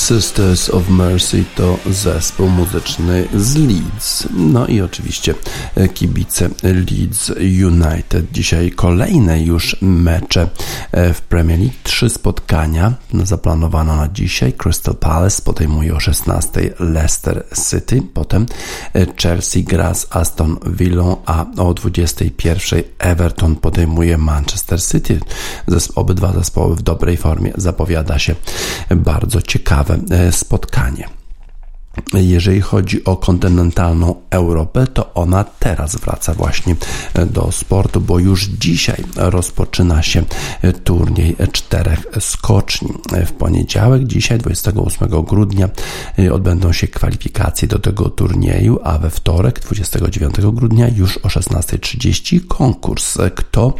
Sisters of Mercy to zespół muzyczny z Leeds. No i oczywiście kibice Leeds United. Dzisiaj kolejne już mecze w Premier League. 3 spotkania zaplanowano na dzisiaj. Crystal Palace podejmuje o 16:00 Leicester City, potem Chelsea gra z Aston Villą, a o 21:00 Everton podejmuje Manchester City. Obydwa zespoły w dobrej formie, zapowiada się bardzo ciekawe spotkanie. Jeżeli chodzi o kontynentalną Europę, to ona teraz wraca właśnie do sportu, bo już dzisiaj rozpoczyna się turniej 4 skoczni. W poniedziałek, dzisiaj 28 grudnia odbędą się kwalifikacje do tego turnieju, a we wtorek 29 grudnia już o 16:30 konkurs. Kto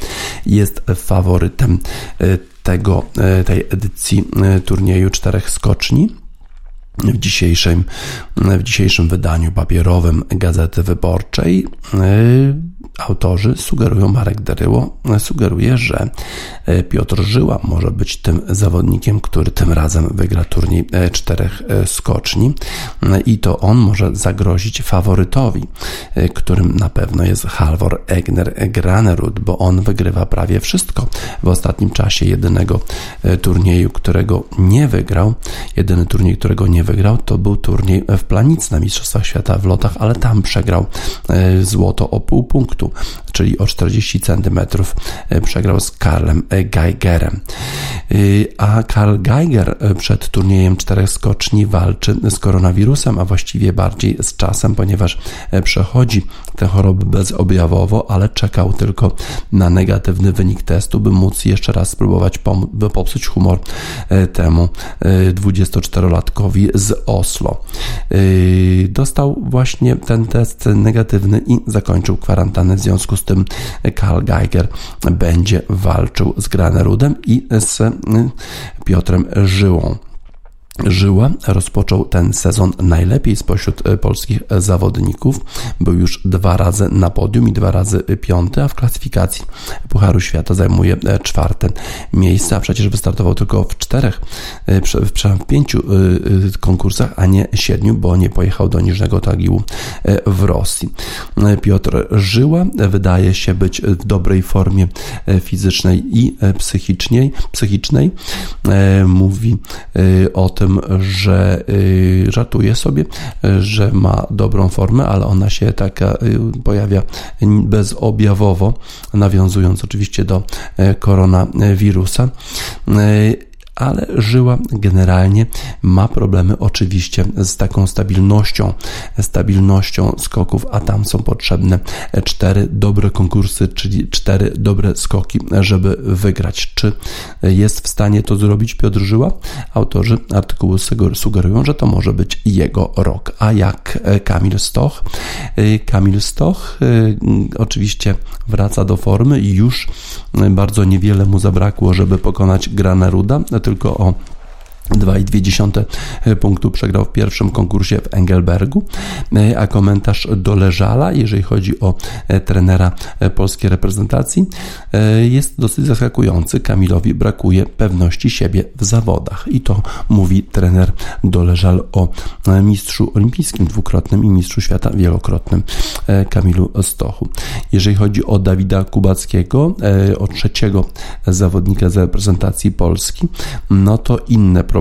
jest faworytem tej edycji turnieju 4 skoczni? W dzisiejszym wydaniu papierowym Gazety Wyborczej autorzy sugerują, Marek Deryło sugeruje, że Piotr Żyła może być tym zawodnikiem, który tym razem wygra turniej 4 skoczni i to on może zagrozić faworytowi, którym na pewno jest Halvor Egner Granerud, bo on wygrywa prawie wszystko. W ostatnim czasie jedynego turnieju, którego nie wygrał, to był turniej w Planicy na Mistrzostwach Świata w lotach, ale tam przegrał złoto o pół punktu, czyli o 40 cm przegrał z Karlem Geigerem. A Karl Geiger przed turniejem 4 skoczni walczy z koronawirusem, a właściwie bardziej z czasem, ponieważ przechodzi tę chorobę bezobjawowo, ale czekał tylko na negatywny wynik testu, by móc jeszcze raz spróbować popsuć humor temu 24-latkowi z Oslo. Dostał właśnie ten test negatywny i zakończył kwarantannę. W związku z tym Karl Geiger będzie walczył z Granerudem i z Piotrem Żyłą. Żyła rozpoczął ten sezon najlepiej spośród polskich zawodników. Był już 2 razy na podium i 2 razy 5, a w klasyfikacji Pucharu Świata zajmuje 4. miejsce, a przecież wystartował tylko w 5 konkursach, a nie 7, bo nie pojechał do niżnego targu w Rosji. Piotr Żyła wydaje się być w dobrej formie fizycznej i psychicznej. Mówi o tym, że żartuje sobie, że ma dobrą formę, ale ona się taka pojawia bezobjawowo, nawiązując oczywiście do koronawirusa. Ale Żyła generalnie ma problemy oczywiście z taką stabilnością skoków, a tam są potrzebne 4 dobre konkursy, czyli 4 dobre skoki, żeby wygrać. Czy jest w stanie to zrobić Piotr Żyła? Autorzy artykułu sugerują, że to może być jego rok. A jak Kamil Stoch? Kamil Stoch oczywiście wraca do formy i już bardzo niewiele mu zabrakło, żeby pokonać Graneruda, tylko o 2,2 punktu przegrał w pierwszym konkursie w Engelbergu. A komentarz do Leżala, jeżeli chodzi o trenera polskiej reprezentacji, jest dosyć zaskakujący. Kamilowi brakuje pewności siebie w zawodach i to mówi trener Doleżal o mistrzu olimpijskim dwukrotnym i mistrzu świata wielokrotnym Kamilu Stochu. Jeżeli chodzi o Dawida Kubackiego, o 3. zawodnika z reprezentacji Polski, no to inne problemy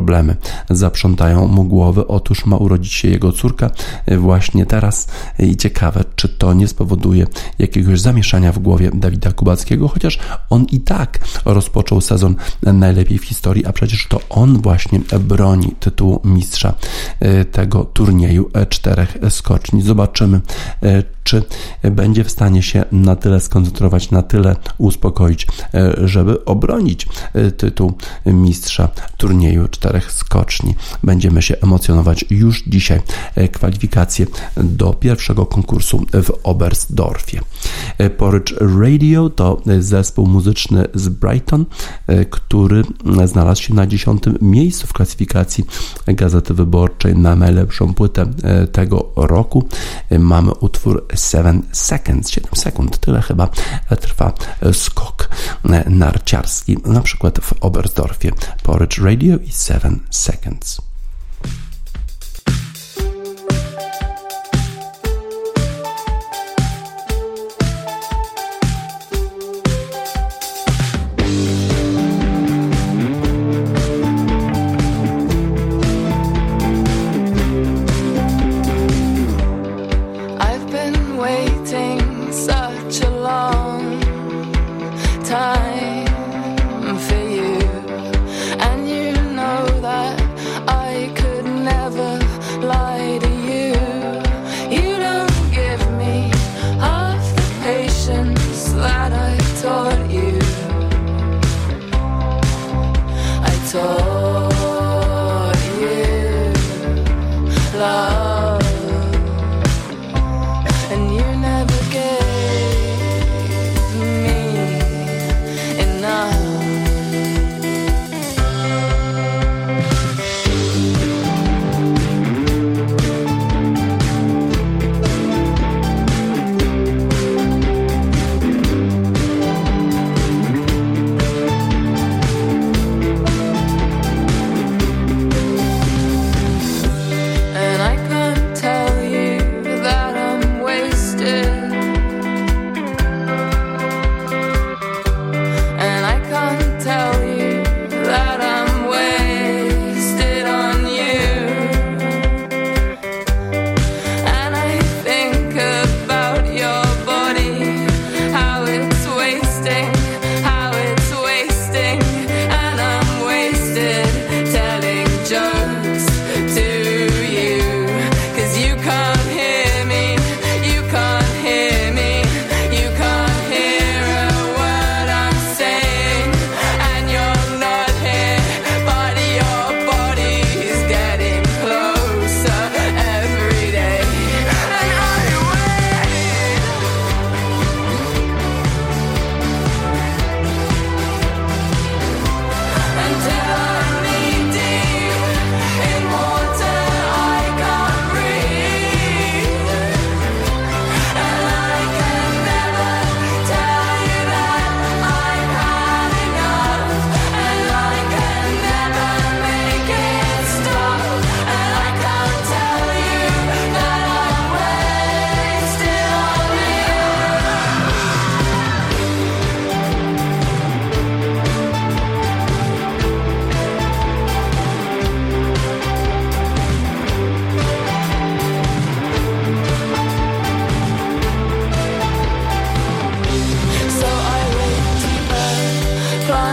zaprzątają mu głowy. Otóż ma urodzić się jego córka właśnie teraz i ciekawe, czy to nie spowoduje jakiegoś zamieszania w głowie Dawida Kubackiego, chociaż on i tak rozpoczął sezon najlepiej w historii, a przecież to on właśnie broni tytułu mistrza tego turnieju 4 skoczni. Zobaczymy, czy będzie w stanie się na tyle skoncentrować, na tyle uspokoić, żeby obronić tytuł mistrza turnieju 4 skoczni. Będziemy się emocjonować już dzisiaj. Kwalifikacje do pierwszego konkursu w Oberstdorfie. Porridge Radio to zespół muzyczny z Brighton, który znalazł się na 10. miejscu w klasyfikacji Gazety Wyborczej na najlepszą płytę tego roku. Mamy utwór 7 sekund, tyle chyba trwa skok narciarski, na przykład w Oberstdorfie. Porridge Radio i 7 seconds.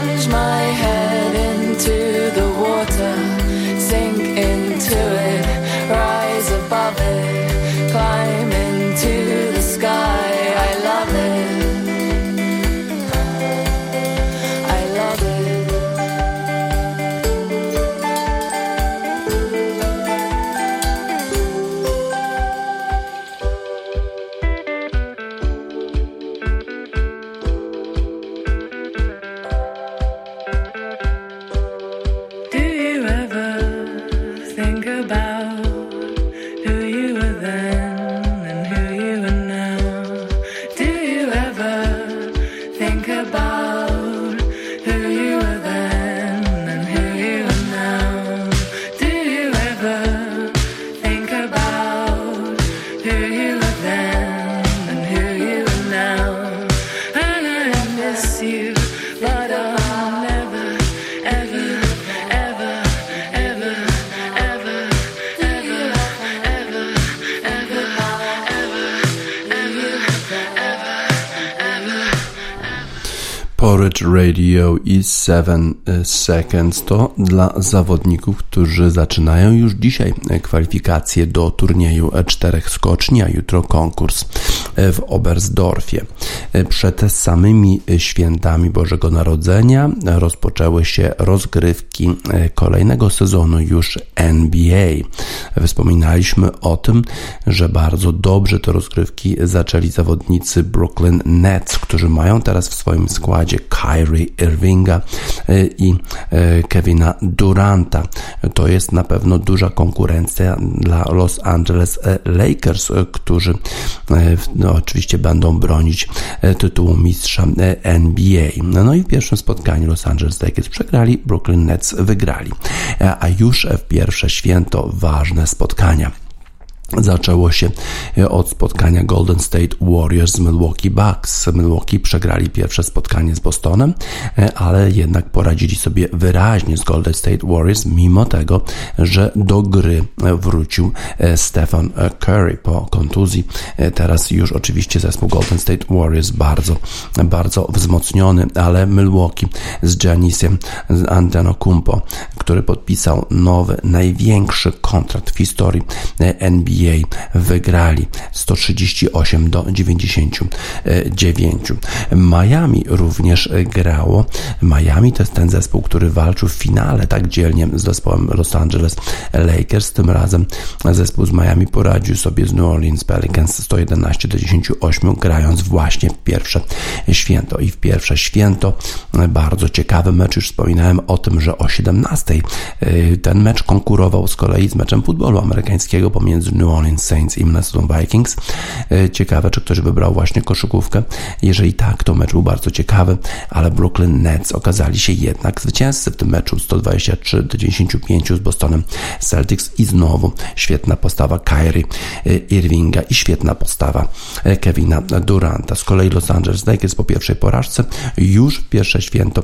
plunge my head into the water, sink into it, rise above it, climb into the sky. I love it, I love it. Do you ever think about who you were then and who you are now? Do you ever think about who you were then and who you are now? Do you ever think about who you were then and who you are now? And I miss you, but I'll never, ever, ever, ever, ever, ever, ever, ever, ever, ever, ever, ever. Porridge Radio i 7 Seconds to dla zawodników, którzy zaczynają już dzisiaj kwalifikacje do turnieju czterech skoczni, a jutro konkurs w Oberstdorfie. Przed samymi świętami Bożego Narodzenia rozpoczęły się rozgrywki kolejnego sezonu już NBA. Wspominaliśmy o tym, że bardzo dobrze te rozgrywki zaczęli zawodnicy Brooklyn Nets, którzy mają teraz w swoim składzie Kyrie Irvinga i Kevina Duranta. To jest na pewno duża konkurencja dla Los Angeles Lakers, którzy oczywiście będą bronić tytułu mistrza NBA. No i w pierwszym spotkaniu Los Angeles Lakers przegrali, Brooklyn Nets wygrali. A już w pierwsze święto ważne spotkania. Zaczęło się od spotkania Golden State Warriors z Milwaukee Bucks. Milwaukee przegrali pierwsze spotkanie z Bostonem, ale jednak poradzili sobie wyraźnie z Golden State Warriors, mimo tego, że do gry wrócił Stephen Curry po kontuzji. Teraz już oczywiście zespół Golden State Warriors bardzo, bardzo wzmocniony, ale Milwaukee z Giannisem Antetokounmpo, który podpisał nowy, największy kontrakt w historii NBA, wygrali 138-99. Miami również grało. Miami to jest ten zespół, który walczył w finale tak dzielnie z zespołem Los Angeles Lakers. Tym razem zespół z Miami poradził sobie z New Orleans Pelicans 111-98, grając właśnie w pierwsze święto. I w pierwsze święto bardzo ciekawy mecz. Już wspominałem o tym, że o 17:00 ten mecz konkurował z kolei z meczem futbolu amerykańskiego pomiędzy New Orleans Saints i Minnesota Vikings. Ciekawe, czy ktoś wybrał właśnie koszykówkę. Jeżeli tak, to mecz był bardzo ciekawy, ale Brooklyn Nets okazali się jednak zwycięzcy w tym meczu 123-95 z Bostonem Celtics i znowu świetna postawa Kyrie Irvinga i świetna postawa Kevina Duranta. Z kolei Los Angeles Lakers po pierwszej porażce już w pierwsze święto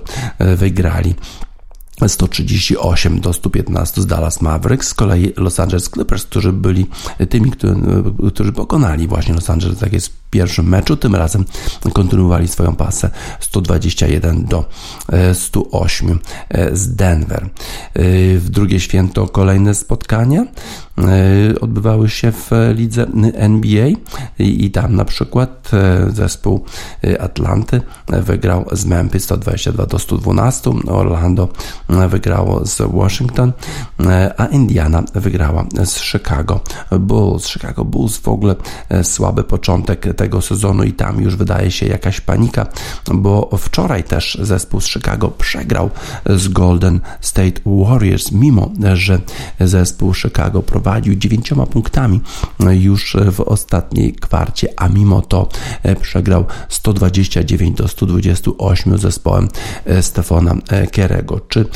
wygrali 138-115 z Dallas Mavericks. Z kolei Los Angeles Clippers, którzy byli tymi, którzy pokonali właśnie Los Angeles Lakers w pierwszym meczu, tym razem kontynuowali swoją pasę 121-108 z Denver. W drugie święto kolejne spotkania odbywały się w lidze NBA i tam na przykład zespół Atlanty wygrał z Memphis 122-112, Orlando wygrało z Washington, a Indiana wygrała z Chicago Bulls. Chicago Bulls w ogóle słaby początek tego sezonu i tam już wydaje się jakaś panika, bo wczoraj też zespół z Chicago przegrał z Golden State Warriors, mimo że zespół Chicago prowadził 9 punktami już w ostatniej kwarcie, a mimo to przegrał 129-128 zespołem Stephena Curry'ego. Czy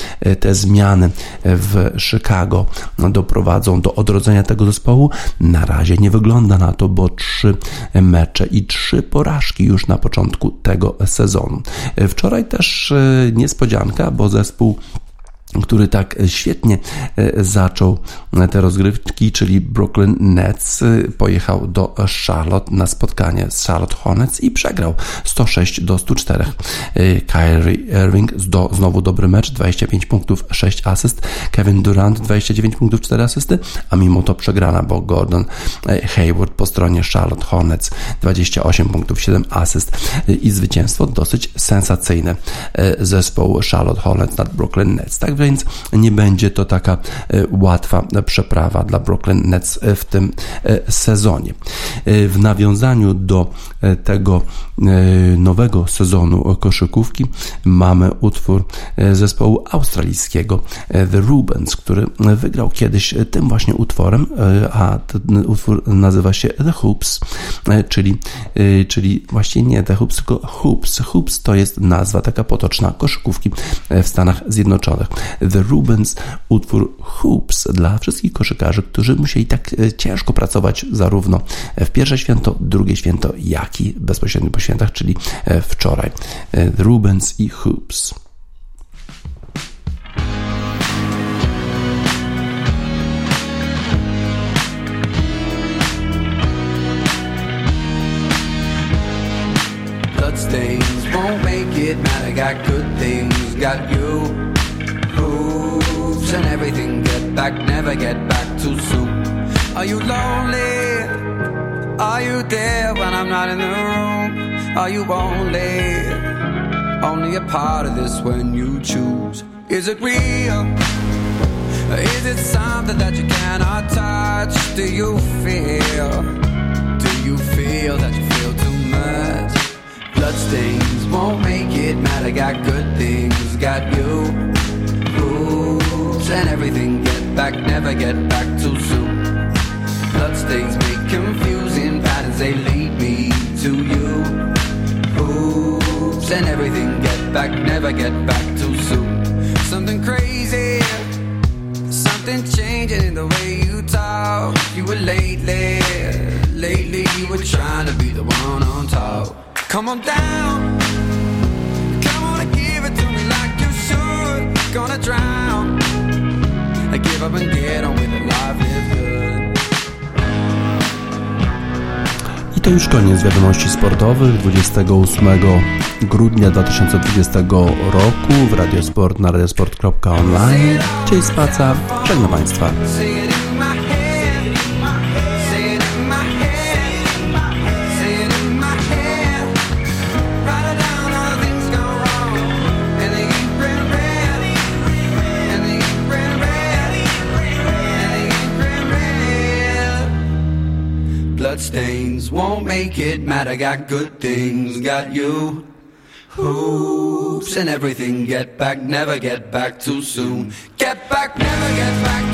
te zmiany w Chicago doprowadzą do odrodzenia tego zespołu? Na razie nie wygląda na to, bo 3 mecze i 3 porażki już na początku tego sezonu. Wczoraj też niespodzianka, bo zespół który tak świetnie zaczął te rozgrywki, czyli Brooklyn Nets, pojechał do Charlotte na spotkanie z Charlotte Hornets i przegrał 106-104. Kyrie Irving znowu dobry mecz, 25 punktów, 6 asyst. Kevin Durant 29 punktów, 4 asysty, a mimo to przegrana, bo Gordon Hayward po stronie Charlotte Hornets 28 punktów, 7 asyst i zwycięstwo dosyć sensacyjne zespołu Charlotte Hornets nad Brooklyn Nets. Tak więc nie będzie to taka łatwa przeprawa dla Brooklyn Nets w tym sezonie. W nawiązaniu do tego nowego sezonu koszykówki mamy utwór zespołu australijskiego The Rubens, który wygrał kiedyś tym właśnie utworem, a ten utwór nazywa się The Hoops, czyli właściwie nie The Hoops, tylko Hoops. Hoops to jest nazwa taka potoczna koszykówki w Stanach Zjednoczonych. The Rubens, utwór Hoops dla wszystkich koszykarzy, którzy musieli tak ciężko pracować zarówno w pierwsze święto, drugie święto, jak i bezpośrednio po świętach, czyli wczoraj. The Rubens i Hoops. Blood stains won't make it, man, I got good things, got you. And everything get back, never get back too soon. Are you lonely? Are you there when I'm not in the room? Are you only a part of this when you choose? Is it real? Is it something that you cannot touch? Do you feel that you feel too much? Bloodstains won't make it matter, got good things, got you. And everything get back, never get back too soon. Bloodstains make confusing patterns, they lead me to you. Hoops and everything get back, never get back too soon. Something crazy, something changing in the way you talk. You were lately you were trying to be the one on top. Come on down, come on and give it to me like you should. Gonna drown, I give up and get on with the life is good. I to już koniec wiadomości sportowych 28 grudnia 2020 roku w Radiosport na radiosport.online. Dzień Spaca, żegnam Państwa. Bloodstains won't make it matter, got good things, got you. Hoops and everything, get back, never get back too soon. Get back, never get back.